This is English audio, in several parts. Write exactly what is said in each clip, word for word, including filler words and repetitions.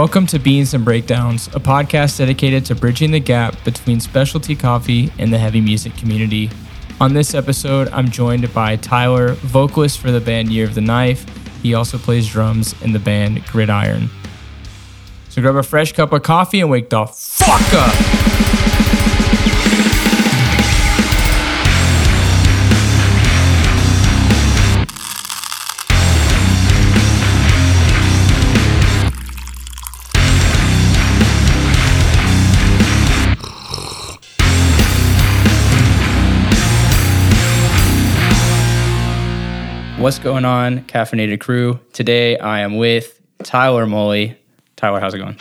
Welcome to Beans and Breakdowns, a podcast dedicated to bridging the gap between specialty coffee and the heavy music community. On this episode, I'm joined by Tyler, vocalist for the band Year of the Knife. He also plays drums in the band Gridiron. So grab a fresh cup of coffee and wake the fuck up! What's going on, caffeinated crew? Today I am with Tyler Molly. Tyler, how's it going?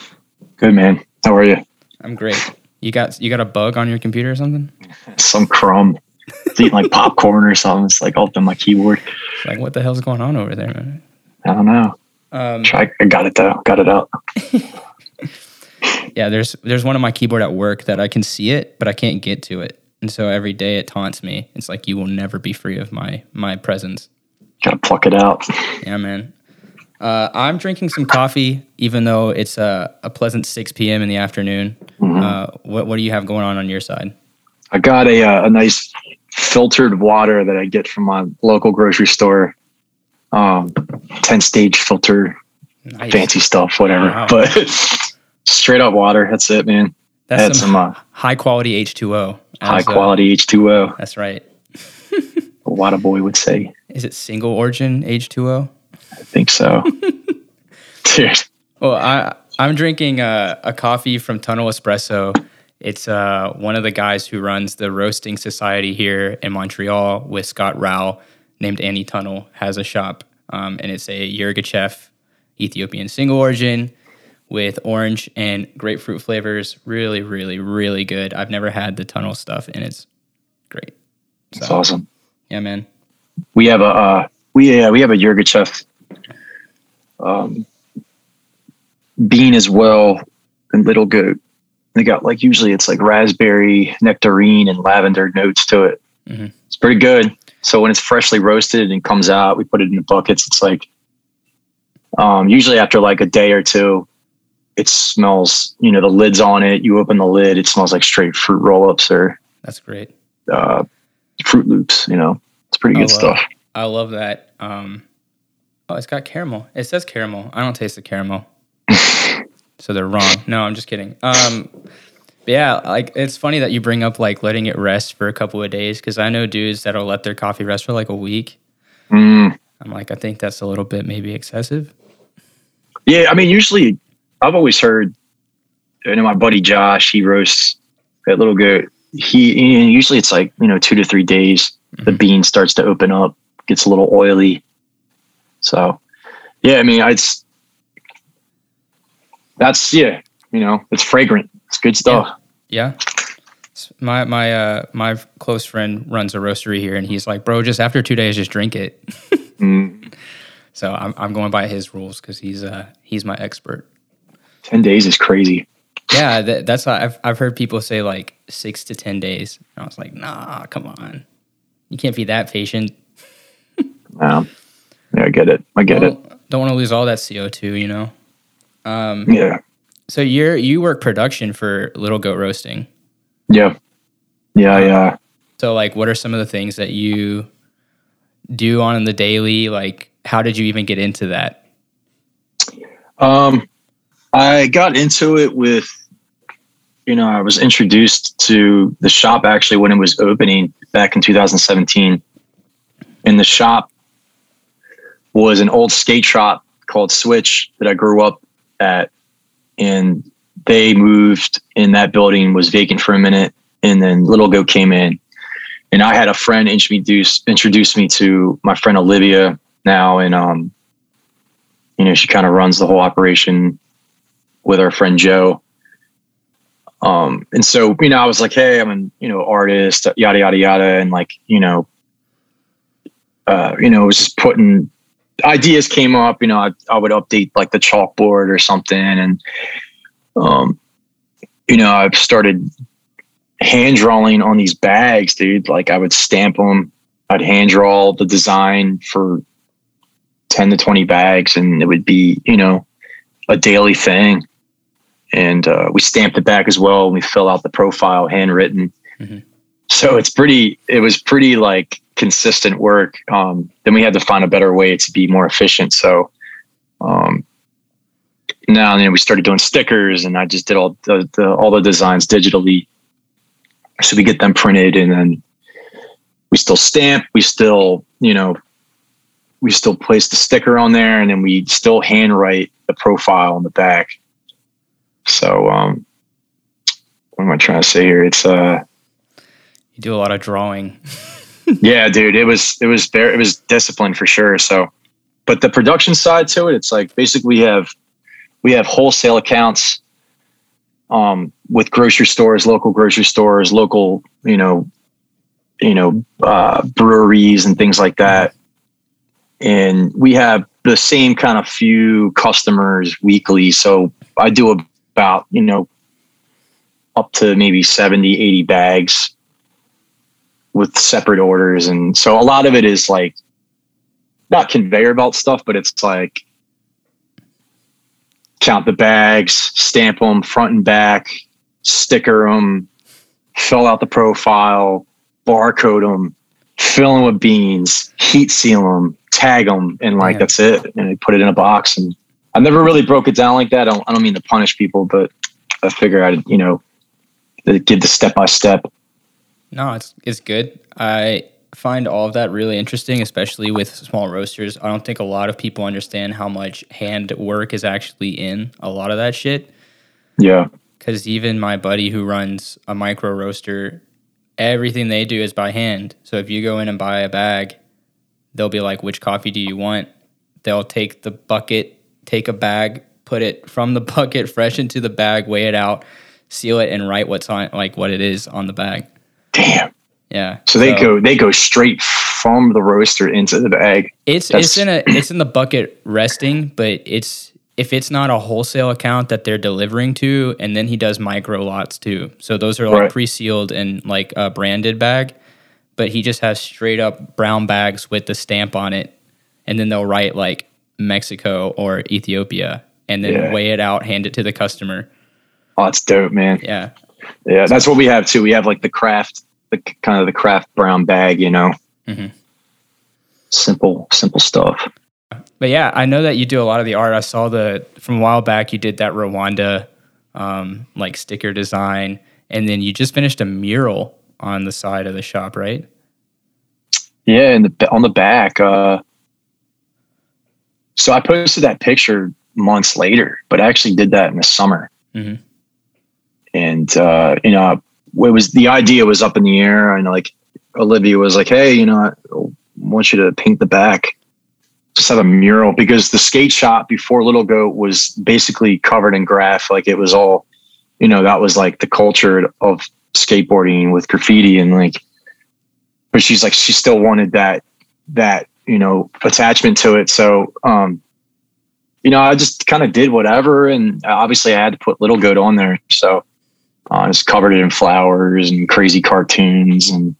Good, man. How are you? I'm great. You got you got a bug on your computer or something? Some crumb. It's eating like popcorn or something. It's like all on my keyboard. Like, what the hell's going on over there, man? I don't know. Um, I got it though. Got it out. Yeah, there's there's one on my keyboard at work that I can see it, but I can't get to it, and so every day it taunts me. It's like, you will never be free of my my presence. Gotta pluck it out. Yeah, man. Uh, I'm drinking some coffee, even though it's a, a pleasant six p.m. in the afternoon. Mm-hmm. Uh, what what do you have going on on your side? I got a a nice filtered water that I get from my local grocery store. Um, ten-stage filter, nice. Fancy stuff, whatever. Wow. But straight up water. That's it, man. That's I had some, some uh, high-quality H two O. High-quality H two O. That's right. A water boy would say. Is it single origin H two O? I think so. Dude. Well, I, I'm drinking a, a coffee from Tunnel Espresso. It's uh, one of the guys who runs the Roasting Society here in Montreal with Scott Rao, named Annie Tunnel, has a shop. Um, and it's a Yirgacheffe Ethiopian single origin with orange and grapefruit flavors. Really, really, really good. I've never had the Tunnel stuff, and it's great. So, that's awesome. Yeah, man. We have a uh, we uh, we have a Yirgacheffe um, bean as well, and Little Goat. They got like usually it's like raspberry, nectarine, and lavender notes to it. Mm-hmm. It's pretty good. So when it's freshly roasted and comes out, we put it in the buckets. It's like um, usually after like a day or two, it smells. You know, the lid's on it. You open the lid, it smells like straight fruit roll-ups or that's great. Uh, Fruit Loops, you know. It's pretty good I love, stuff. I love that. Um, oh, it's got caramel. It says caramel. I don't taste the caramel. So they're wrong. No, I'm just kidding. Um, but yeah, like it's funny that you bring up like letting it rest for a couple of days because I know dudes that'll let their coffee rest for like a week. Mm. I'm like, I think that's a little bit maybe excessive. Yeah, I mean, usually I've always heard, you know, my buddy Josh, he roasts that Little Goat. He and usually it's like, you know, two to three days. The bean starts to open up, gets a little oily. So, yeah, I mean, it's that's yeah, you know, it's fragrant. It's good stuff. Yeah, yeah. my my uh, my close friend runs a roastery here, and he's like, "Bro, just after two days, just drink it." mm. So I'm I'm going by his rules because he's uh he's my expert. Ten days is crazy. Yeah, that, that's why I've I've heard people say like six to ten days, and I was like, "Nah, come on." You can't be that patient. um, yeah, I get it. I get well, it. Don't want to lose all that C O two, you know? Um, yeah. So you you work production for Little Goat Roasting. Yeah. Yeah, um, yeah. So, like, what are some of the things that you do on the daily? Like, how did you even get into that? Um, I got into it with, you know, I was introduced to the shop actually when it was opening back in two thousand seventeen. And the shop was an old skate shop called Switch that I grew up at. And they moved, and that building was vacant for a minute. And then Little Goat came in. And I had a friend introduce introduce me to my friend Olivia now. And, um, you know, she kind of runs the whole operation with our friend Joe. Um, and so, you know, I was like, hey, I'm an, you know, artist, yada, yada, yada. And like, you know, uh, you know, it was just putting ideas came up, you know, I, I would update like the chalkboard or something. And, um, you know, I've started hand drawing on these bags, dude. Like I would stamp them. I'd hand draw the design for ten to twenty bags. And it would be, you know, a daily thing. and uh, we stamped it back as well. And we fill out the profile handwritten. Mm-hmm. So it's pretty, it was pretty like consistent work. Um, then we had to find a better way to be more efficient. So um, now and then we started doing stickers, and I just did all the, the all the designs digitally. So we get them printed, and then we still stamp, we still, you know, we still place the sticker on there, and then we still handwrite the profile on the back. So um, what am I trying to say here? It's uh, you do a lot of drawing. Yeah, dude, it was it was very, it was discipline for sure. So, but the production side to it, it's like basically we have we have wholesale accounts um, with grocery stores, local grocery stores, local you know you know uh, breweries and things like that, and we have the same kind of few customers weekly. So I do about you know up to maybe seventy, eighty bags with separate orders. And so a lot of it is like not conveyor belt stuff, but it's like count the bags, stamp them front and back, sticker them, fill out the profile, barcode them, fill them with beans, heat seal them, tag them. And like, yeah. That's it. And they put it in a box. And I never really broke it down like that. I don't, I don't mean to punish people, but I figure I'd, you know, give the step-by-step. No, it's it's good. I find all of that really interesting, especially with small roasters. I don't think a lot of people understand how much hand work is actually in a lot of that shit. Yeah. Because even my buddy who runs a micro roaster, everything they do is by hand. So if you go in and buy a bag, they'll be like, which coffee do you want? They'll take the bucket, take a bag, put it from the bucket fresh into the bag, weigh it out, seal it, and write what's on, like what it is on the bag. Damn. Yeah. So they so, go they go straight from the roaster into the bag. It's That's, it's in a it's in the bucket resting, but it's if it's not a wholesale account that they're delivering to, and then he does micro lots too. So those are like right. pre-sealed and like a branded bag, but he just has straight up brown bags with the stamp on it, and then they'll write like Mexico or Ethiopia, and then yeah. weigh it out, hand it to the customer. Oh, that's dope, man. Yeah. Yeah, that's what we have too. We have like the craft, the kind of the craft brown bag, you know. Mm-hmm. Simple, simple stuff. But yeah, I know that you do a lot of the art. I saw the from a while back you did that Rwanda um, like sticker design, and then you just finished a mural on the side of the shop, right? Yeah, and the, on the back. Uh, so I posted that picture months later, but I actually did that in the summer. Mm-hmm. And, uh, you know, it was, the idea was up in the air, and like Olivia was like, hey, you know, I want you to paint the back, just have a mural, because the skate shop before Little Goat was basically covered in graph. Like it was all, you know, that was like the culture of skateboarding with graffiti, and like, but she's like, she still wanted that, that, you know, attachment to it. So, um, you know, I just kind of did whatever. And obviously I had to put Little Goat on there. So, Uh, it's covered in flowers and crazy cartoons. And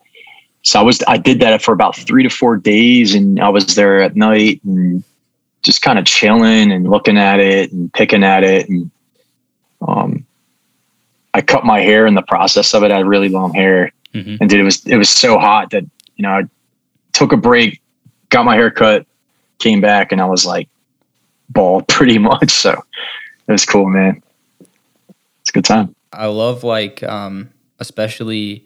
so I was, I did that for about three to four days, and I was there at night and just kind of chilling and looking at it and picking at it. And, um, I cut my hair in the process of it. I had really long hair. Mm-hmm. And dude, it was, it was so hot that, you know, I took a break, got my hair cut, came back, and I was like bald pretty much. So it was cool, man. It's a good time. I love like, um, especially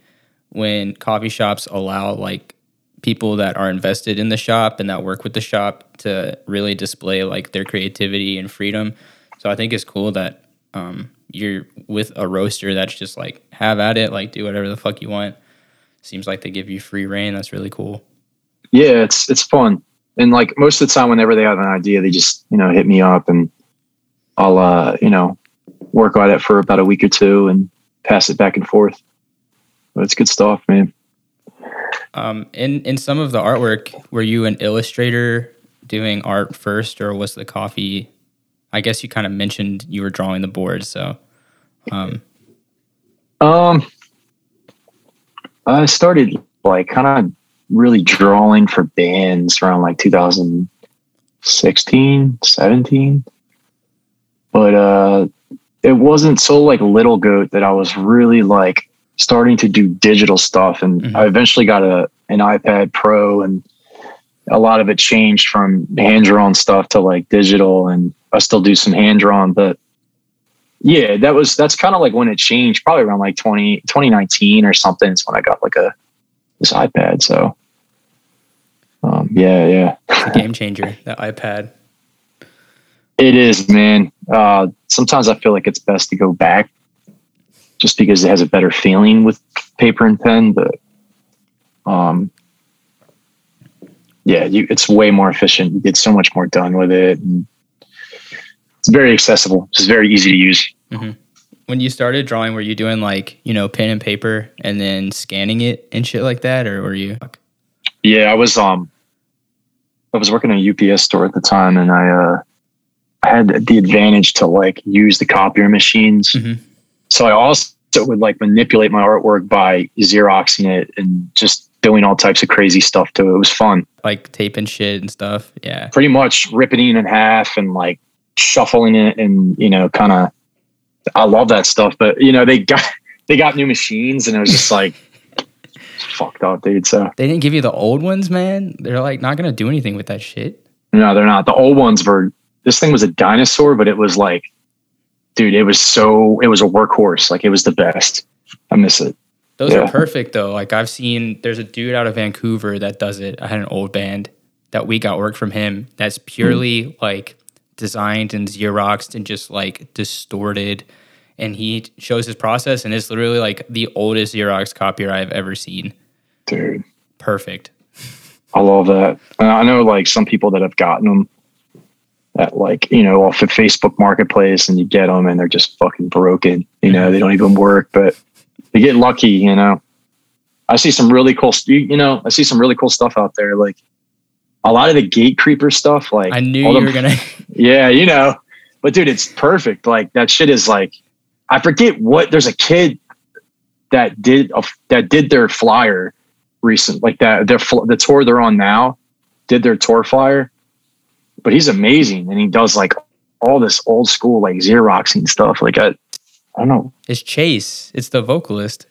when coffee shops allow like people that are invested in the shop and that work with the shop to really display like their creativity and freedom. So I think it's cool that um, you're with a roaster that's just like, have at it, like do whatever the fuck you want. Seems like they give you free reign. That's really cool. Yeah, it's it's fun. And like most of the time, whenever they have an idea, they just, you know, hit me up, and I'll, uh, you know, work on it for about a week or two and pass it back and forth. But it's good stuff, man. Um, in, in some of the artwork, were you an illustrator doing art first, or was the coffee, I guess you kind of mentioned you were drawing the board. So, um, um, I started like kind of really drawing for bands around like two thousand sixteen, seventeen, but, uh, it wasn't so like Little Goat that I was really like starting to do digital stuff. And mm-hmm. I eventually got a an iPad Pro, and a lot of it changed from hand-drawn stuff to like digital. And I still do some hand-drawn, but yeah, that was, that's kind of like when it changed, probably around like twenty, twenty nineteen or something is when I got like a, this iPad. So um, yeah, yeah. It's a game changer, that iPad. It is, man. Uh, sometimes I feel like it's best to go back just because it has a better feeling with paper and pen, but um, yeah, you, it's way more efficient. You get so much more done with it. And it's very accessible. It's very easy to use. Mm-hmm. When you started drawing, were you doing like, you know, pen and paper and then scanning it and shit like that? Or were you? Yeah, I was, um, I was working at a U P S store at the time, and I, uh, I had the advantage to like use the copier machines. Mm-hmm. So I also would like manipulate my artwork by Xeroxing it and just doing all types of crazy stuff to it. It was fun. Like taping shit and stuff. Yeah. Pretty much ripping it in half and like shuffling it, and, you know, kind of, I love that stuff. But, you know, they got, they got new machines, and it was just like fucked up, dude. So they didn't give you the old ones, man. They're like not going to do anything with that shit. No, they're not. The old ones were, this thing was a dinosaur, but it was like, dude, it was so, it was a workhorse. Like, it was the best. I miss it. Those yeah. are perfect though. Like, I've seen, there's a dude out of Vancouver that does it. I had an old band that we got work from him that's purely mm. like designed and Xeroxed and just like distorted. And he shows his process, and it's literally like the oldest Xerox copier I've ever seen. Dude. Perfect. I love that. And I know like some people that have gotten them at like, you know, off of Facebook Marketplace, and you get them and they're just fucking broken. You know, they don't even work, but they get lucky, you know. I see some really cool, you know, I see some really cool stuff out there. Like a lot of the Gate Creeper stuff. Like I knew you were gonna. Yeah, you know, but dude, it's perfect. Like that shit is like, I forget what. There's a kid that did a, that did their flyer recent, like that their the tour they're on now did their tour flyer, but he's amazing, and he does like all this old school like Xeroxing stuff. Like I. I don't know. It's Chase. It's the vocalist.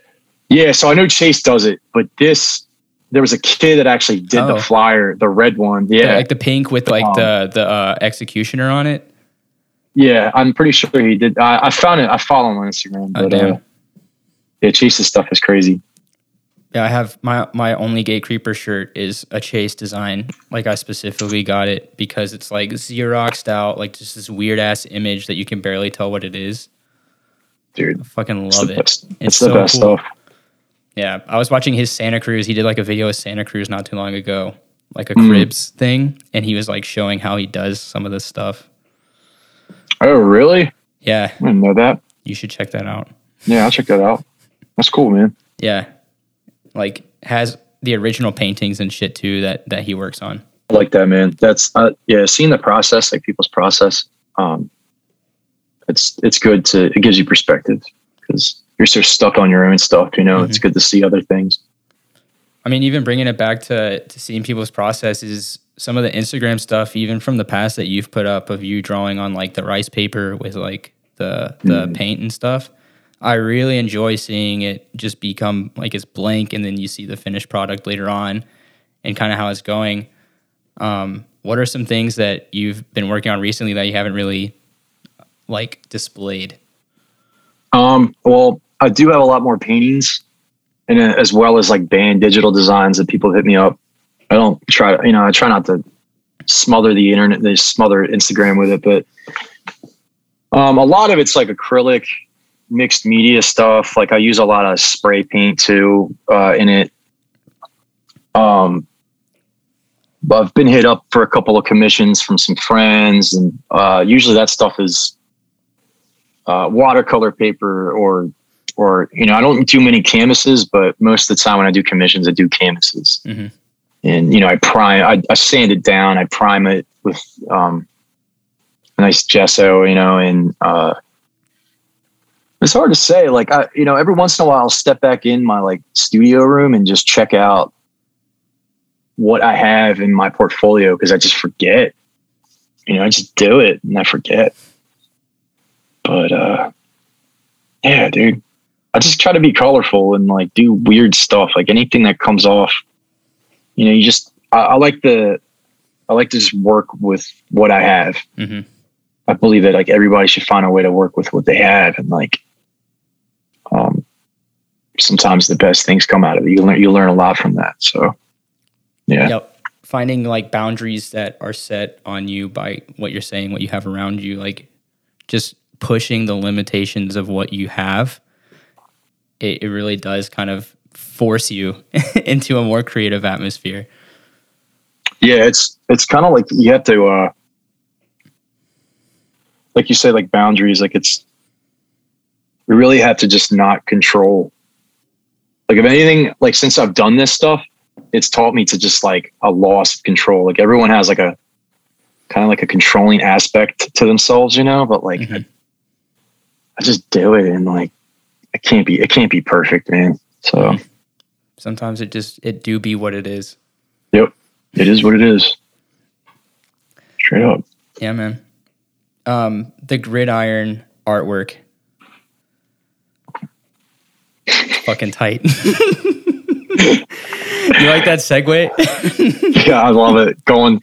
Yeah, so I know Chase does it, but this, there was a kid that actually did oh. the flyer, the red one. Yeah, the, like the pink with like um, the the uh, executioner on it. Yeah, I'm pretty sure he did. I, I found it. I follow him on Instagram. But, oh damn! Uh, yeah, Chase's stuff is crazy. Yeah, I have my my only Gate Creeper shirt is a Chase design. Like I specifically got it because it's like Xeroxed out, like just this weird ass image that you can barely tell what it is. Dude, I fucking love it. It's, it's the so best cool. stuff. Yeah, I was watching his Santa Cruz. He did like a video of Santa Cruz not too long ago, like a mm. Cribs thing, and he was like showing how he does some of this stuff. Oh, really? Yeah. I didn't know that. You should check that out. Yeah, I'll check that out. That's cool, man. Yeah. Like, has the original paintings and shit, too, that, that he works on. I like that, man. That's, uh, yeah, seeing the process, like people's process, um, it's it's good to, it gives you perspective because you're so stuck on your own stuff, you know. Mm-hmm. It's good to see other things. I mean, even bringing it back to, to seeing people's processes, some of the Instagram stuff, even from the past that you've put up of you drawing on like the rice paper with like the, the mm. paint and stuff, I really enjoy seeing it just become like it's blank, and then you see the finished product later on and kind of how it's going. Um, what are some things that you've been working on recently that you haven't really like displayed? Um, well, I do have a lot more paintings, and uh, as well as like banned digital designs that people hit me up. I don't try to, you know, I try not to smother the internet, they smother Instagram with it, but um, a lot of it's like acrylic, mixed media stuff. Like I use a lot of spray paint too uh, in it. Um, but I've been hit up for a couple of commissions from some friends, and uh, usually that stuff is Uh, watercolor paper or, or, you know, I don't do many canvases, but most of the time when I do commissions, I do canvases. Mm-hmm. And, you know, I prime, I, I sand it down, I prime it with um, a nice gesso, you know, and uh, it's hard to say, like, I, you know, every once in a while I'll step back in my like studio room and just check out what I have in my portfolio, because I just forget, you know, I just do it and I forget. But uh, dude. I just try to be colorful and like do weird stuff, like anything that comes off. You know, you just I, I like the I like to just work with what I have. Mm-hmm. I believe that like everybody should find a way to work with what they have, and like um, sometimes the best things come out of it. You learn you learn a lot from that. So yeah, yep. Finding like boundaries that are set on you by what you're saying, what you have around you, like just pushing the limitations of what you have. It, it really does kind of force you into a more creative atmosphere. Yeah, it's it's kind of like you have to, uh, like you say, like boundaries. Like it's, we really have to just not control. Like if anything, like since I've done this stuff, it's taught me to just like a loss of control. Like everyone has like a kind of like a controlling aspect to themselves, you know. But like, mm-hmm. I, I just do it, and like it can't be it can't be perfect, man. So sometimes it just it do be what it is. Yep, it is what it is. Straight up. Yeah, man. Um, the Gridiron artwork, fucking tight. You like that segue? Yeah, I love it. Going,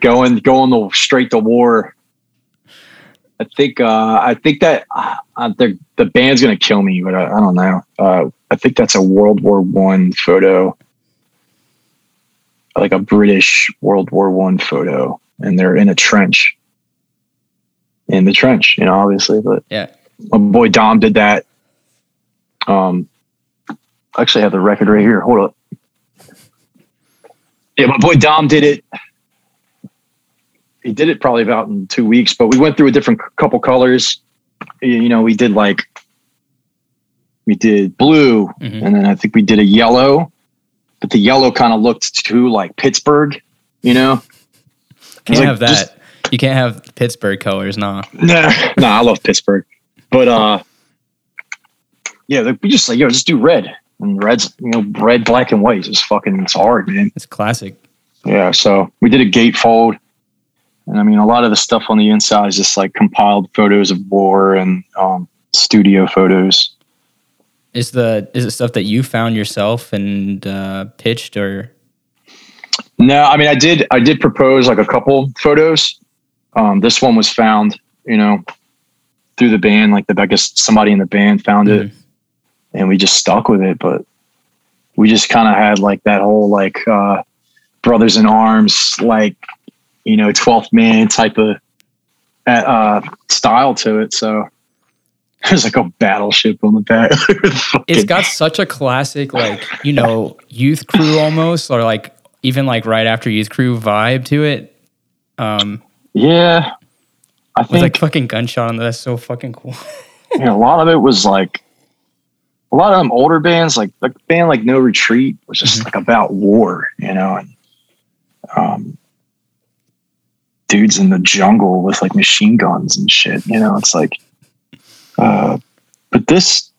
going, going the, straight to war. I think, uh, I think that uh, the the band's gonna kill me, but I, I don't know. Uh, I think that's a World War One photo, like a British World War One photo, and they're in a trench. In the trench, you know, obviously, but yeah, my boy Dom did that. Um, I actually have the record right here. Hold up. Yeah, my boy Dom did it. He did it probably about in two weeks, but we went through a different c- couple colors. You know, we did like, we did blue, mm-hmm. and then I think we did a yellow, but the yellow kind of looked too like Pittsburgh, you know? Can't like, have that. Just, you can't have Pittsburgh colors, nah. Nah, nah, I love Pittsburgh. But, uh, yeah, we just like, yo, just do red. And red's, you know, red, black, and white is just fucking, it's hard, man. It's classic. Yeah, so we did a gatefold. And I mean, a lot of the stuff on the inside is just like compiled photos of war and um, studio photos. Is the is it stuff that you found yourself and uh, pitched, or? No, I mean, I did, I did propose like a couple photos. Um, this one was found, you know, through the band, like the, I guess somebody in the band found mm-hmm. it, and we just stuck with it. But we just kind of had like that whole, like, uh, brothers in arms, like, you know, twelfth man type of, uh, style to it. So there's like a battleship on the back. It's got such a classic, like, you know, youth crew almost, or like even like right after youth crew vibe to it. Um, Yeah, I think like fucking gunshot on that. That's so fucking cool. You know, a lot of it was like a lot of them older bands, like the band like No Retreat was just mm-hmm. like about war, you know, and um, dudes in the jungle with like machine guns and shit. You know, it's like, uh, but this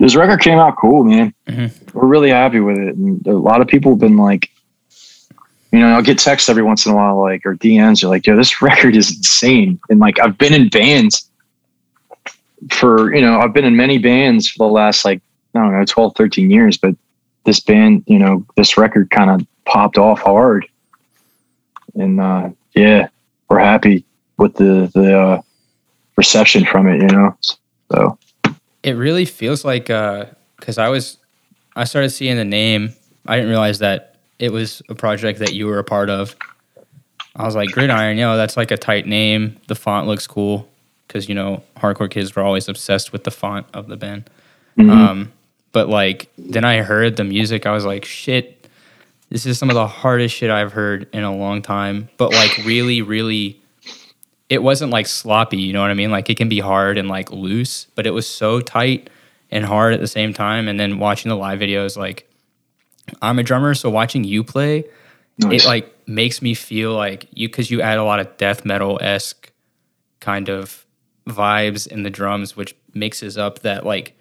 this record came out cool, man. Mm-hmm. We're really happy with it, and a lot of people have been like. You know, I'll get texts every once in a while, like, or D Ms, are like, yo, this record is insane. And, like, I've been in bands for, you know, I've been in many bands for the last, like, I don't know, twelve, thirteen years. But this band, you know, this record kind of popped off hard. And, uh, yeah, we're happy with the, the uh, reception from it, you know. So it really feels like, because uh, I was, I started seeing the name. I didn't realize that. It was a project that you were a part of. I was like, Gridiron, yo, that's like a tight name. The font looks cool because, you know, hardcore kids were always obsessed with the font of the band. Mm-hmm. Um, but, like, then I heard the music. I was like, shit, this is some of the hardest shit I've heard in a long time. But, like, really, really, it wasn't, like, sloppy, you know what I mean? Like, it can be hard and, like, loose, but it was so tight and hard at the same time. And then watching the live videos, like, I'm a drummer, so watching you play, nice. It like makes me feel like you, because you add a lot of death metal-esque kind of vibes in the drums, which mixes up that like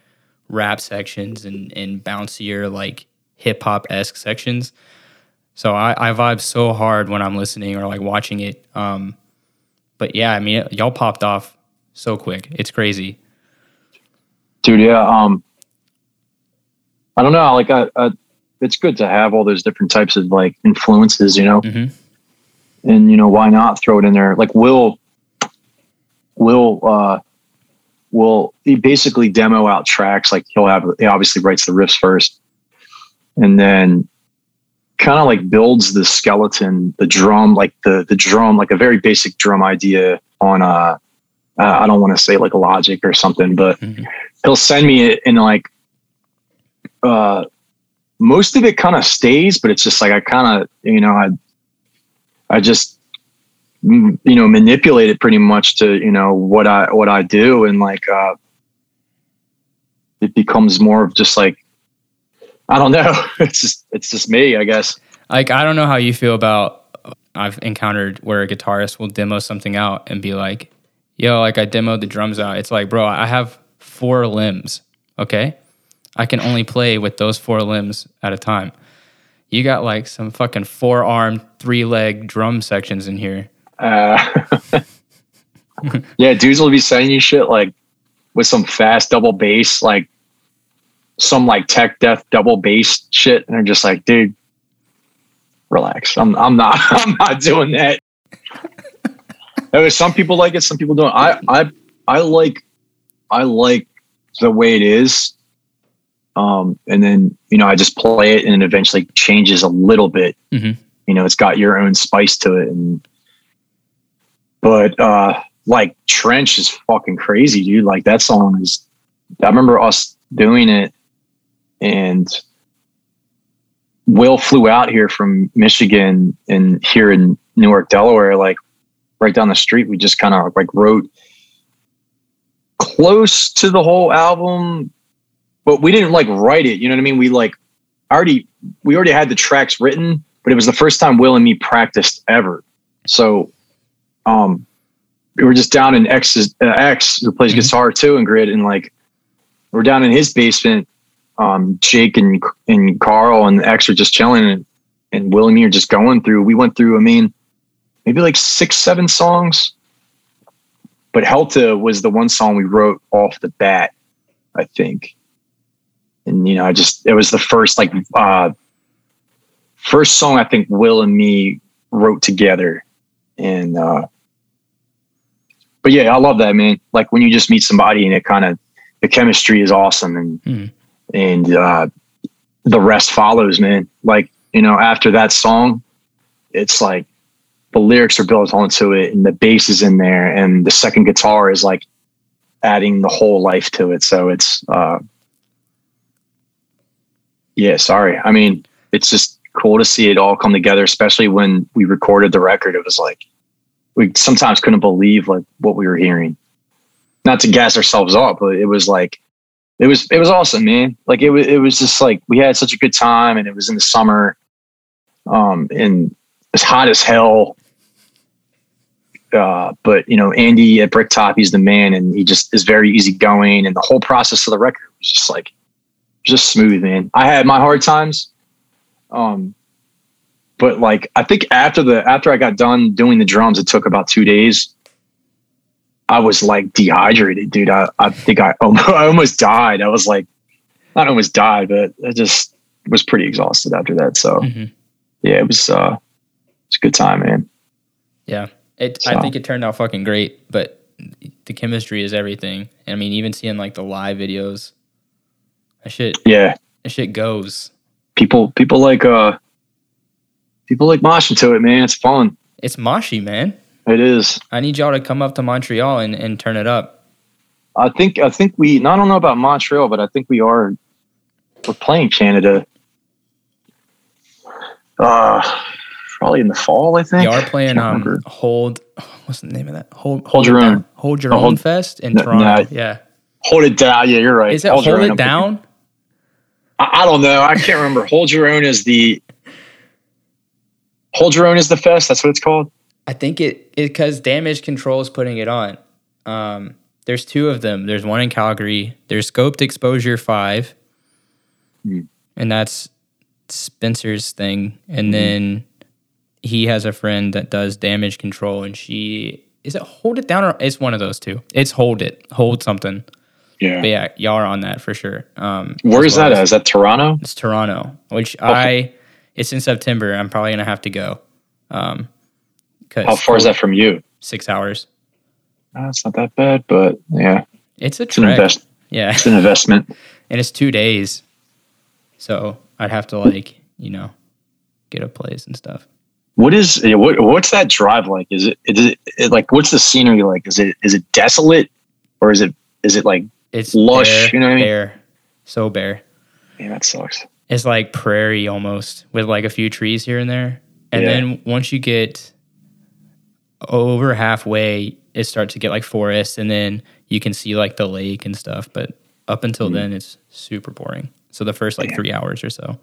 rap sections and, and bouncier like hip-hop-esque sections. So I, I vibe so hard when I'm listening or like watching it. Um, but yeah, I mean, it, y'all popped off so quick. It's crazy. Dude, yeah. Um, I don't know. Like, I, I, it's good to have all those different types of like influences, you know. Mm-hmm. And you know, why not throw it in there? Like, Will, Will, uh, Will he basically demo out tracks? Like, he'll have he obviously writes the riffs first, and then kind of like builds the skeleton, the drum, like the the drum, like a very basic drum idea on uh, uh I don't want to say like Logic or something, but mm-hmm. he'll send me it in like. Uh, most of it kind of stays, but it's just like, I kind of, you know, I, I just, m- you know, manipulate it pretty much to, you know, what I, what I do. And like, uh, it becomes more of just like, I don't know. It's just, it's just me, I guess. Like, I don't know how you feel about, I've encountered where a guitarist will demo something out and be like, yo, like I demoed the drums out. It's like, bro, I have four limbs. Okay. I can only play with those four limbs at a time. You got like some fucking four-arm, three-leg drum sections in here. Uh, yeah, dudes will be sending you shit like with some fast double bass, like some like tech death double bass shit, and they're just like, dude, relax. I'm I'm not I'm not doing that. I mean, some people like it, some people don't. I I I like I like the way it is. Um, and then, you know, I just play it and it eventually changes a little bit, mm-hmm. you know, it's got your own spice to it. And, but, uh, like Trench is fucking crazy, dude. Like that song is, I remember us doing it and Will flew out here from Michigan and here in Newark, Delaware, like right down the street. We just kind of like wrote close to the whole album, but we didn't like write it. You know what I mean? We like already, we already had the tracks written, but it was the first time Will and me practiced ever. So, um, we were just down in X's uh, X who plays mm-hmm. guitar too in Grid. And like, we're down in his basement. Um, Jake and, and Carl and X are just chilling and, and Will and me are just going through, we went through, I mean, maybe like six, seven songs, but Helta was the one song we wrote off the bat, I think. And, you know, I just, it was the first, like, uh, first song I think Will and me wrote together. And, uh, but yeah, I love that, man. Like when you just meet somebody and it kind of, the chemistry is awesome and, mm. and, uh, the rest follows, man. Like, you know, after that song, it's like the lyrics are built onto it and the bass is in there and the second guitar is like adding the whole life to it. So it's, uh, yeah, sorry. I mean, it's just cool to see it all come together, especially when we recorded the record. It was like, we sometimes couldn't believe like what we were hearing. Not to gas ourselves up, but it was like, it was, it was awesome, man. Like it was, it was just like, we had such a good time and it was in the summer. Um, and it's hot as hell. Uh, but you know, Andy at Bricktop, he's the man and he just is very easygoing. And the whole process of the record was just like, just smooth, man. I had my hard times. Um, but like, I think after the, after I got done doing the drums, it took about two days. I was like dehydrated, dude. I, I think I, I almost died. I was like, not almost died, but I just was pretty exhausted after that. So mm-hmm. yeah, it was, uh, it's a good time, man. Yeah. It, so. I think it turned out fucking great, but the chemistry is everything. And I mean, even seeing like the live videos, That shit, yeah. That shit goes. People, people like, uh, people like moshing to it, man. It's fun. It's moshy, man. It is. I need y'all to come up to Montreal and, and turn it up. I think, I think we. I don't know about Montreal, but I think we are. We're playing Canada. Uh, probably in the fall. I think. Y'all are playing um, hold. What's the name of that? Hold, hold, hold your own. Hold your oh, own hold, fest in no, Toronto. No. Yeah. Hold it down. Yeah, you're right. Is it hold, hold it down? I don't know. I can't remember. Hold Your Own is the Hold Your Own is the fest. That's what it's called. I think it it because Damage Control is putting it on. Um, there's two of them. There's one in Calgary. There's Scoped Exposure Five, mm. and that's Spencer's thing. And mm. then he has a friend that does Damage Control, and she is it Hold It Down or it's one of those two. It's Hold It Hold something. Yeah. But yeah, y'all are on that for sure. Um, Where is well that at? Is that Toronto? It's Toronto, which okay. I, it's in September. I'm probably going to have to go. Um, cause How far is that from you? Six hours. Uh, it's not that bad, but yeah. It's a it's trek. An invest- yeah. It's an investment. And it's two days. So I'd have to like, you know, get a place and stuff. What is what? What's that drive like? Is it, is it like what's the scenery like? Is it is it desolate or is it is it like it's lush? Bare, you know, bare, so bare. Yeah, that sucks. It's like prairie almost with like a few trees here and there, and yeah. then once you get over halfway, it starts to get like forest, and then you can see like the lake and stuff. But up until mm-hmm. then, it's super boring. So the first like yeah. three hours or so.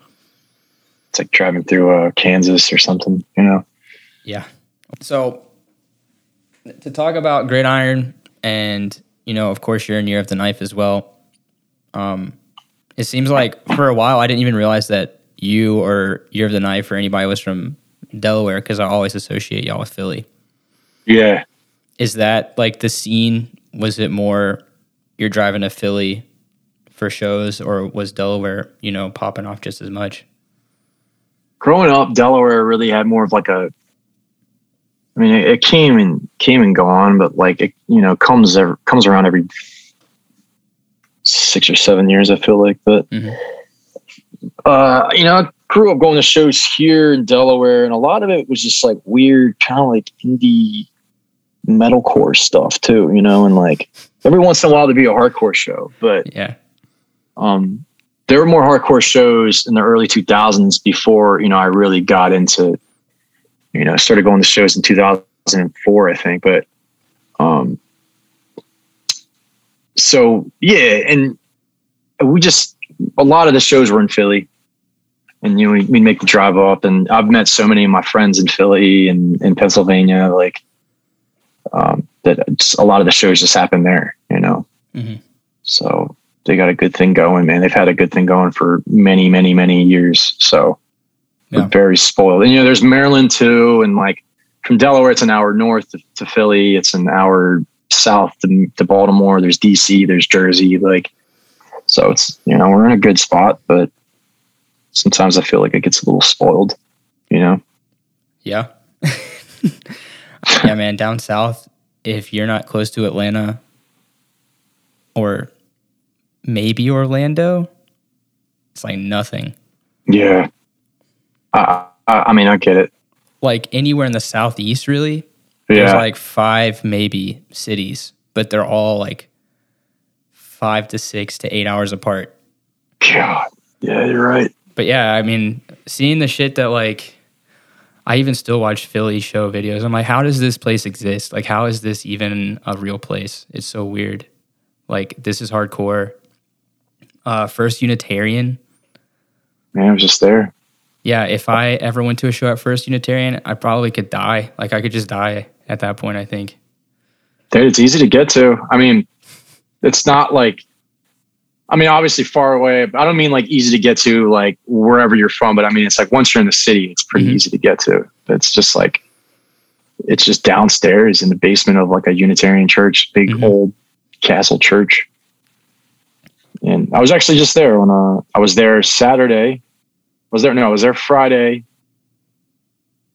It's like driving through uh, Kansas or something, you know? Yeah. So to talk about Gridiron and, you know, of course you're in Year of the Knife as well. Um, it seems like for a while I didn't even realize that you or Year of the Knife or anybody was from Delaware because I always associate y'all with Philly. Yeah. Is that like the scene? Was it more you're driving to Philly for shows or was Delaware, you know, popping off just as much? Growing up, Delaware really had more of like a, I mean, it, it came and came and gone, but like, it, you know, comes, every, comes around every six or seven years, I feel like, but, mm-hmm. uh, you know, I grew up going to shows here in Delaware and a lot of it was just like weird, kind of like indie metalcore stuff too, you know, and like every once in a while there'd be a hardcore show, but yeah. Um, there were more hardcore shows in the early two thousands before, you know, I really got into, you know, started going to shows in two thousand four, I think. But, um, so yeah. And we just, a lot of the shows were in Philly and, you know, we'd make the drive up and I've met so many of my friends in Philly and in Pennsylvania, like, um, that a lot of the shows just happened there, you know? Mm-hmm. So, they got a good thing going, man. They've had a good thing going for many, many, many years. So yeah. We're very spoiled. And, you know, there's Maryland too. And like from Delaware, it's an hour north to, to Philly. It's an hour south to, to Baltimore. There's D C, there's Jersey. Like, so it's, you know, we're in a good spot, but sometimes I feel like it gets a little spoiled, you know? Yeah. Yeah, man. Down south, if you're not close to Atlanta or maybe Orlando, it's like nothing. Yeah. Uh, I mean, I get it. Like anywhere in the Southeast, really. Yeah. There's like five, maybe cities, but they're all like five to six to eight hours apart. God. Yeah, you're right. But yeah, I mean, seeing the shit that like, I even still watch Philly show videos. I'm like, how does this place exist? Like, how is this even a real place? It's so weird. Like, this is hardcore. Uh, First Unitarian. Man, I was just there. Yeah, if I ever went to a show at First Unitarian, I probably could die. Like, I could just die at that point, I think. Dude, it's easy to get to. I mean, it's not like, I mean, obviously far away, but I don't mean like easy to get to, like wherever you're from, but I mean, it's like once you're in the city, it's pretty mm-hmm. easy to get to. It's just like, it's just downstairs in the basement of like a Unitarian church, big mm-hmm. old Castle Church. And I was actually just there when uh, I was there Saturday. Was there? No, I was there Friday.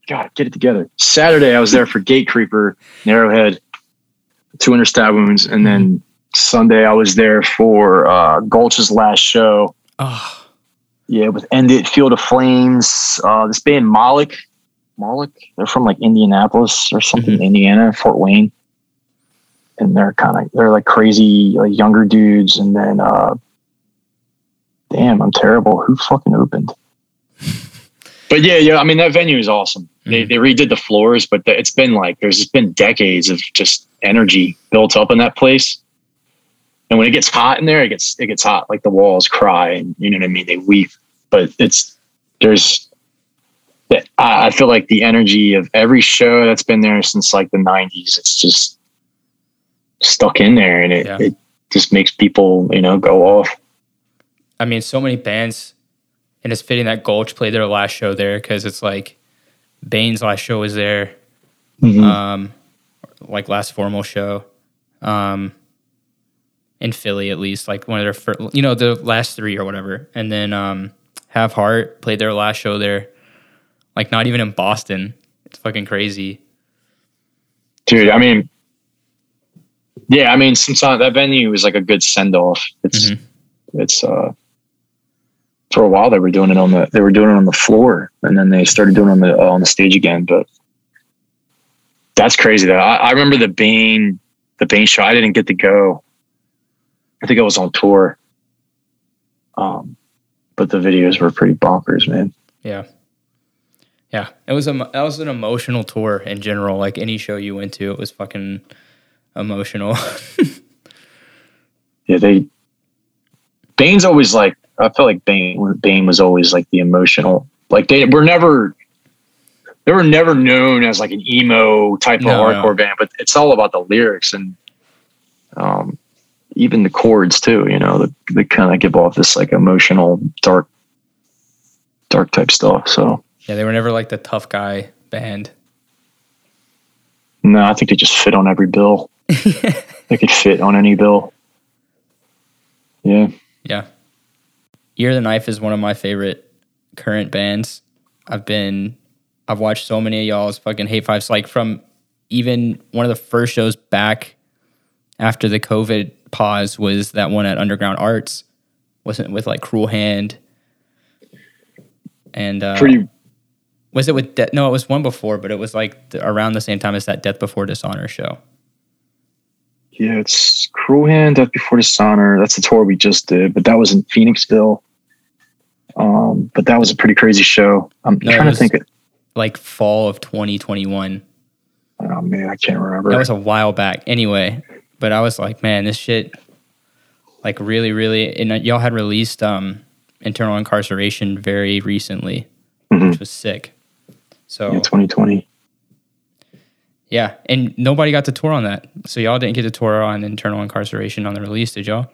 God, get it together. Saturday, I was there for Gate Creeper, Narrowhead, two hundred stab wounds. And then Sunday, I was there for uh, Gulch's last show. Oh. Yeah, with End It, Field of Flames. Uh, this band, Moloch. Moloch? They're from like Indianapolis or something, mm-hmm. Indiana, Fort Wayne. And they're kind of, they're like crazy, like younger dudes. And then, uh, damn, I'm terrible. Who fucking opened? But yeah, yeah. I mean, that venue is awesome. Mm-hmm. They they redid the floors, but the, it's been like, there's just been decades of just energy built up in that place. And when it gets hot in there, it gets, it gets hot. Like the walls cry and you know what I mean? They weep, but it's, there's, I, I feel like the energy of every show that's been there since like the nineties, it's just stuck in there and it, yeah. it just makes people, you know, go off. I mean, so many bands, and it's fitting that Gulch played their last show there because it's like Bane's last show was there, mm-hmm. um, like last formal show. Um, in Philly, at least, like one of their first, you know, the last three or whatever. And then um, Half Heart played their last show there, like not even in Boston. It's fucking crazy. Dude, I mean, yeah, I mean, sometimes that venue is like a good send off. It's, mm-hmm. it's, uh, for a while they were doing it on the, they were doing it on the floor, and then they started doing it on the, uh, on the stage again. But that's crazy though. I, I remember the Bane, the Bane show. I didn't get to go. I think I was on tour, um, but the videos were pretty bonkers, man. Yeah, yeah. It was a that was an emotional tour in general. Like any show you went to, it was fucking emotional. Yeah, they. Bane's always like I feel like Bane. Bane was always like the emotional. Like they were never. They were never known as like an emo type no, of hardcore no. band, but it's all about the lyrics and. Um. Even the chords too, you know, they kind of give off this like emotional, dark, dark type stuff. So yeah, they were never like the tough guy band. No, I think they just fit on every bill. They could fit on any bill. Yeah. Yeah. Year of the Knife is one of my favorite current bands. I've been, I've watched so many of y'all's fucking hate fives, like from even one of the first shows back after the COVID pause was that one at Underground Arts, wasn't with like Cruel Hand, and uh, pretty. Was it with De- no? It was one before, but it was like the, around the same time as that Death Before Dishonor show. Yeah, it's Cruel Hand, Death Before Dishonor. That's the tour we just did, but that was in Phoenixville. Um, but that was a pretty crazy show. I'm no, trying to think it. Like fall of twenty twenty-one. Oh man, I can't remember. That was a while back. Anyway. But I was like, man, this shit, like really, really, and y'all had released um, Internal Incarceration very recently, mm-hmm. which was sick. So yeah, twenty twenty. Yeah, and nobody got to tour on that. So y'all didn't get to tour on Internal Incarceration on the release, did y'all?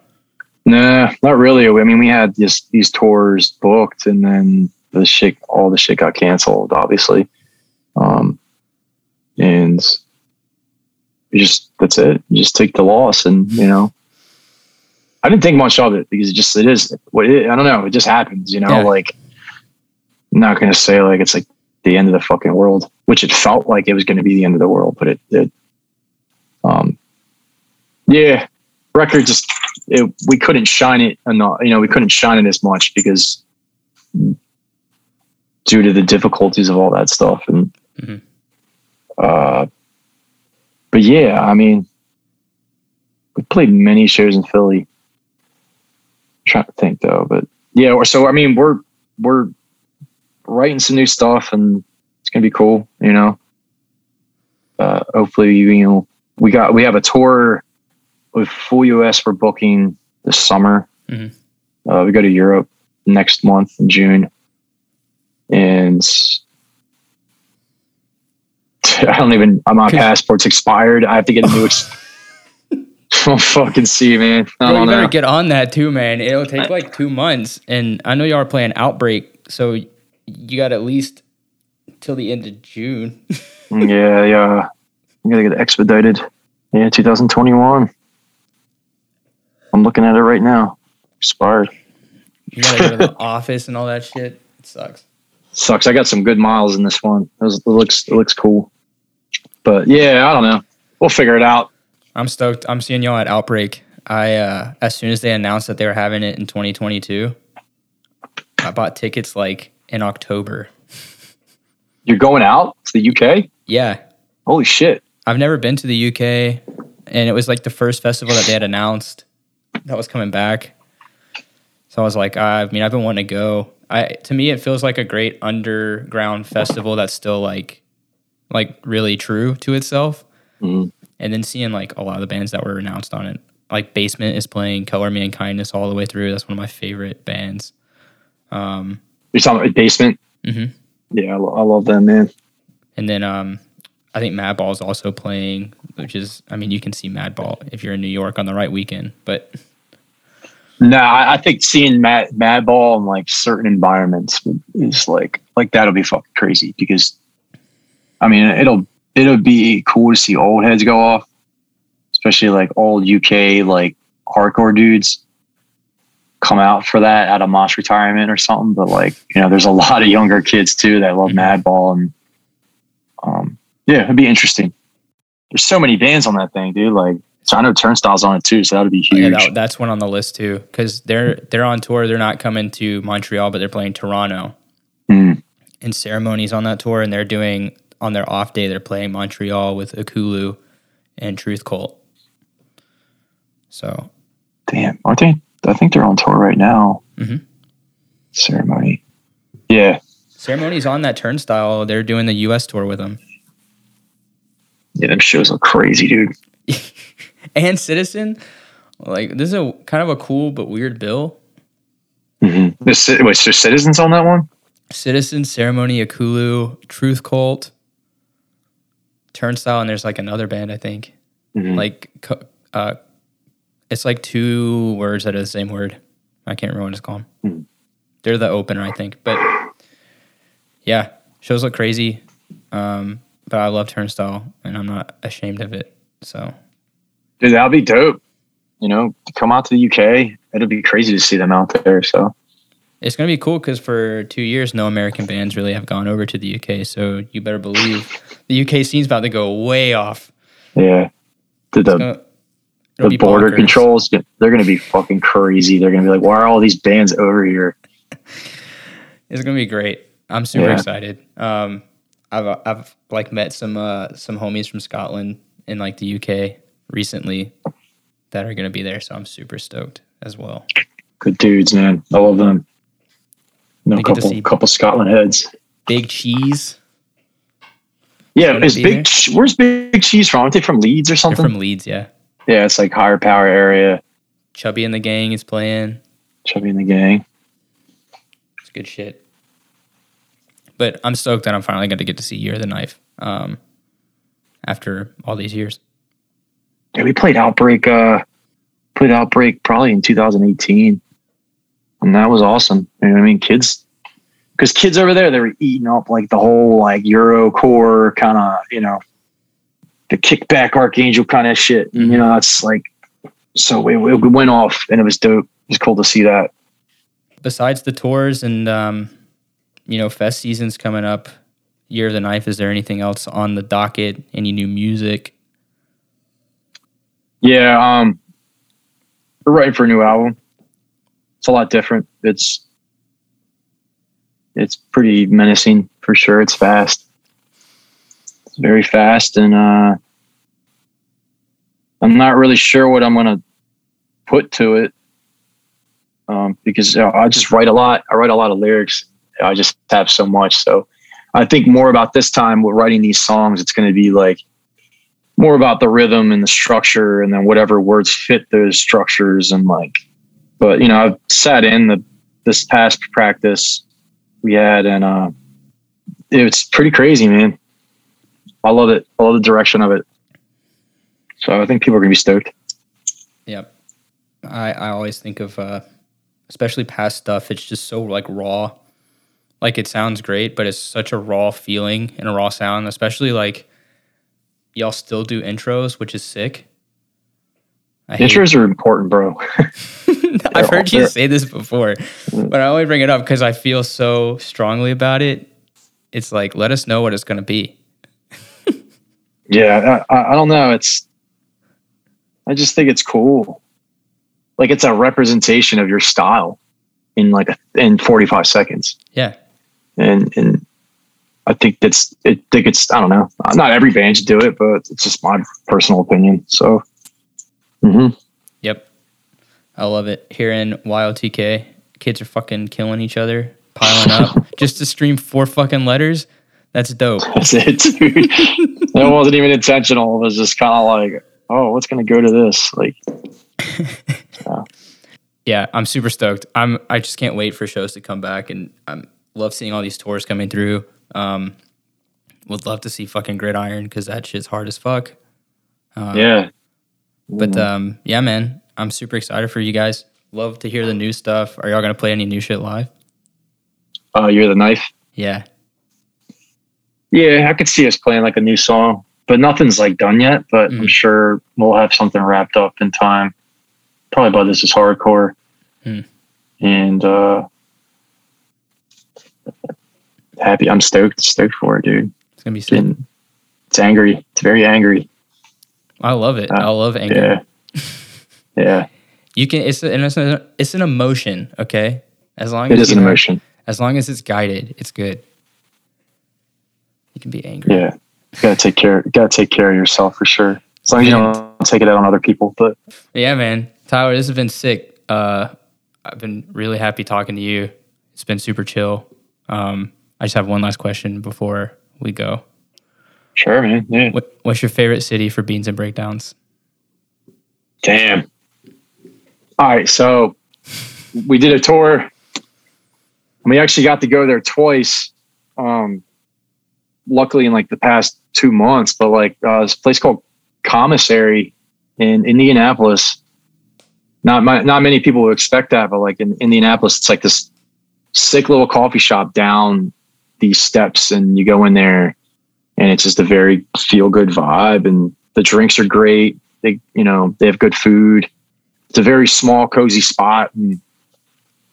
Nah, not really. I mean, we had this, these tours booked, and then the shit, all the shit got canceled, obviously. Um, and... You just that's it. You just take the loss, and you know, I didn't think much of it because it just it is what it is. I don't know. It just happens, you know. Yeah. Like, I'm not gonna say like it's like the end of the fucking world, which it felt like it was gonna be the end of the world, but it, it um, yeah, record just it, we couldn't shine it enough. You know, we couldn't shine it as much because due to the difficulties of all that stuff, and mm-hmm. uh. But yeah, I mean, we played many shows in Philly. I'm trying to think though, but yeah. So I mean, we're we're writing some new stuff, and it's gonna be cool, you know. Uh, hopefully, you know, we got we have a tour with Full U S for booking this summer. Mm-hmm. Uh, we go to Europe next month in June, and. I don't even, my passport's expired. I have to get a new, ex- I'll fucking see, man. I don't Bro, you better know. Get on that too, man. It'll take like two months. And I know y'all are playing Outbreak, so you got at least till the end of June. yeah, yeah. I'm going to get expedited. Yeah, twenty twenty-one. I'm looking at it right now. Expired. You got to go to the office and all that shit. It sucks. Sucks. I got some good miles in this one. It, was, it looks, it looks cool. But yeah, I don't know. We'll figure it out. I'm stoked. I'm seeing y'all at Outbreak. I uh, as soon as they announced that they were having it in twenty twenty-two, I bought tickets like in October. You're going out to the U K? Yeah. Holy shit. I've never been to the U K, and it was like the first festival that they had announced that was coming back. So I was like, I mean, I've been wanting to go. I to me, it feels like a great underground festival that's still like. like really true to itself. Mm. And then seeing like a lot of the bands that were announced on it, like Basement is playing Color Me and Kindness all the way through. That's one of my favorite bands. Um, You're talking about Basement? Mm-hmm. Yeah. I, I love them, man. And then um, I think Madball is also playing, which is, I mean, you can see Madball if you're in New York on the right weekend, but no, nah, I, I think seeing Mad Madball in like certain environments is like, like that'll be fucking crazy because I mean, it'll it'll be cool to see old heads go off, especially like old U K, like hardcore dudes come out for that out of Mosh retirement or something. But like, you know, there's a lot of younger kids too that love Madball, and um, yeah, it'd be interesting. There's so many bands on that thing, dude. Like, so I know Turnstile's on it too, so that would be huge. Yeah, that, that's one on the list too, because they're they're on tour. They're not coming to Montreal, but they're playing Toronto. Mm. And Ceremony's on that tour, and they're doing on their off day. They're playing Montreal with Akulu and Truth Cult. So, damn, aren't they? I think they're on tour right now. Mm-hmm. Ceremony. Yeah. Ceremony's on that Turnstile. They're doing the U S tour with them. Yeah, them shows are crazy, dude. And Citizen. Like, this is a kind of a cool but weird bill. Mm-hmm. This, wait, so Citizen's on that one? Citizen, Ceremony, Akulu, Truth Cult, Turnstile, and there's like another band, I think. Mm-hmm. Like, uh, it's like two words that are the same word. I can't remember what it's called. Mm. They're the opener, I think. But yeah, shows look crazy. Um, but I love Turnstile, and I'm not ashamed of it. So, dude, that'll be dope. You know, come out to the U K. It'll be crazy to see them out there. So it's gonna be cool because for two years, no American bands really have gone over to the U K. So you better believe the U K scene's about to go way off. Yeah. Did the The border bonkers. Controls, they're going to be fucking crazy. They're going to be like, why are all these bands over here? It's going to be great. I'm super yeah. excited. Um, I've, I've like met some, uh, some homies from Scotland and like the U K recently that are going to be there. So I'm super stoked as well. Good dudes, man. I love them. No, they couple, couple Scotland heads. Big Cheese. Yeah. Is big, ch- where's Big Cheese from? Aren't they from Leeds or something? They're from Leeds. Yeah. Yeah, it's like higher power area. Chubby and the Gang is playing. Chubby and the Gang. It's good shit. But I'm stoked that I'm finally going to get to see Year of the Knife um, after all these years. Yeah, we played Outbreak, uh, played Outbreak probably in two thousand eighteen. And that was awesome. You know what I mean? Kids, because kids over there, they were eating up like the whole like Eurocore kind of, you know, the kickback Archangel kind of shit. Mm-hmm. You know, it's like, so it, it went off and it was dope. It was cool to see that. Besides the tours and, um, you know, fest season's coming up, Year of the Knife, is there anything else on the docket? Any new music? Yeah, um, we're writing for a new album. It's a lot different. It's, it's pretty menacing for sure. It's fast. Very fast, and uh, I'm not really sure what I'm going to put to it um, because you know, I just write a lot. I write a lot of lyrics. I just have so much. So I think more about this time with writing these songs, it's going to be like more about the rhythm and the structure and then whatever words fit those structures. And like, but, you know, I've sat in the this past practice we had, and uh, it's pretty crazy, man. I love it. I love the direction of it. So I think people are going to be stoked. Yep. I, I always think of, uh, especially past stuff, it's just so like raw. Like it sounds great, but it's such a raw feeling and a raw sound, especially like y'all still do intros, which is sick. I intros hate. Are important, bro. I've heard you say this before, but I only bring it up because I feel so strongly about it. It's like, let us know what it's going to be. Yeah, I, I don't know. It's, I just think it's cool. Like it's a representation of your style in like a, in forty-five seconds. Yeah, and and I think that's I think it's I don't know. Not every band should do it, but it's just my personal opinion. So, mm-hmm. Yep, I love it. Here in Wild T K, kids are fucking killing each other, piling up just to stream four fucking letters. That's dope. That's it, dude. That wasn't even intentional. It was just kind of like, oh, what's going to go to this? Like, yeah. yeah, I'm super stoked. I'm, I just can't wait for shows to come back, and I love seeing all these tours coming through. Um, would love to see fucking Gridiron because that shit's hard as fuck. Um, yeah. But um, yeah, man, I'm super excited for you guys. Love to hear the new stuff. Are y'all going to play any new shit live? Oh, uh, You're the Knife? Yeah. Yeah, I could see us playing like a new song, but nothing's like done yet, but mm. I'm sure we'll have something wrapped up in time. probably by This Is Hardcore. Mm. And uh, happy. I'm stoked, stoked for it, dude. It's gonna be sick. And it's angry. It's very angry. I love it. Uh, I love anger. Yeah. yeah. You can. It's an. It's an, it's an emotion. Okay. As long as it is an know, emotion. As long as it's guided, it's good. You can be angry. Yeah. You gotta take care. You gotta take care of yourself for sure. As long as yeah. you don't take it out on other people. But yeah, man, Tyler, this has been sick. Uh, I've been really happy talking to you. It's been super chill. Um, I just have one last question before we go. Sure, man. Yeah. What, what's your favorite city for Beans and Breakdowns? Damn. All right, so we did a tour, and we actually got to go there twice. Um, luckily, in like the past two months, but like uh, this place called Commissary in Indianapolis. Not my, not many people would expect that, but like in Indianapolis, it's like this sick little coffee shop down these steps, and you go in there, and it's just a very feel good vibe, and the drinks are great. They, you know, they have good food. It's a very small, cozy spot, and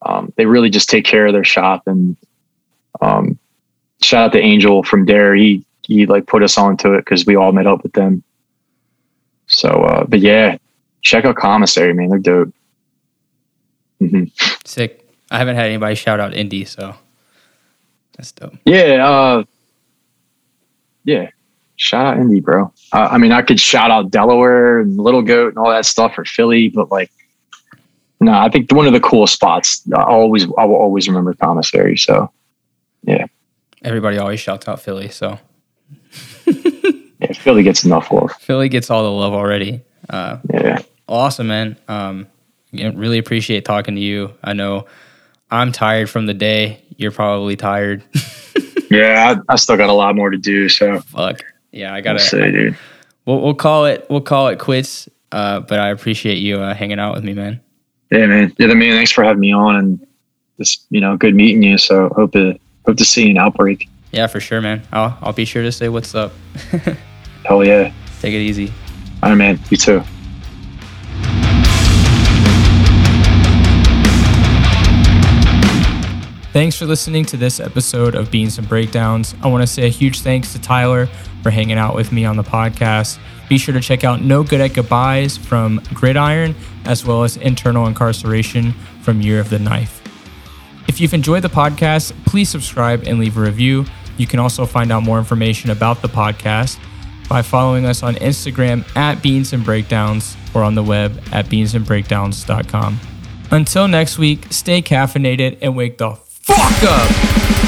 um, they really just take care of their shop. And um, shout out to Angel from there. He he like put us onto it because we all met up with them. So, uh, but yeah. Check out Commissary, man. They're dope. Mm-hmm. Sick. I haven't had anybody shout out Indie, so that's dope. Yeah. Uh, yeah. Shout out Indie, bro. Uh, I mean, I could shout out Delaware and Little Goat and all that stuff for Philly, but like, no, nah, I think one of the coolest spots. I always, I will always remember Commissary. So, yeah. Everybody always shouts out Philly, so. yeah, Philly gets enough love. Philly gets all the love already. Uh, yeah. Awesome, man. Um, again, really appreciate talking to you. I know I'm tired from the day. You're probably tired. yeah, I, I still got a lot more to do. So fuck. Yeah, I gotta. Say, dude. We'll we'll call it we'll call it quits. Uh, but I appreciate you uh, hanging out with me, man. Yeah, man. Yeah, man. Thanks for having me on, and just you know, good meeting you. So hope to hope to see you in Outbreak. Yeah, for sure, man. I'll I'll be sure to say what's up. Hell yeah. Take it easy. All right, man. You too. Thanks for listening to this episode of Beans and Breakdowns. I want to say a huge thanks to Tyler for hanging out with me on the podcast. Be sure to check out No Good at Goodbyes from Gridiron, as well as Internal Incarceration from Year of the Knife. If you've enjoyed the podcast, please subscribe and leave a review. You can also find out more information about the podcast by following us on Instagram at Beans and Breakdowns or on the web at beans and breakdowns dot com. Until next week, stay caffeinated and wake the fuck up!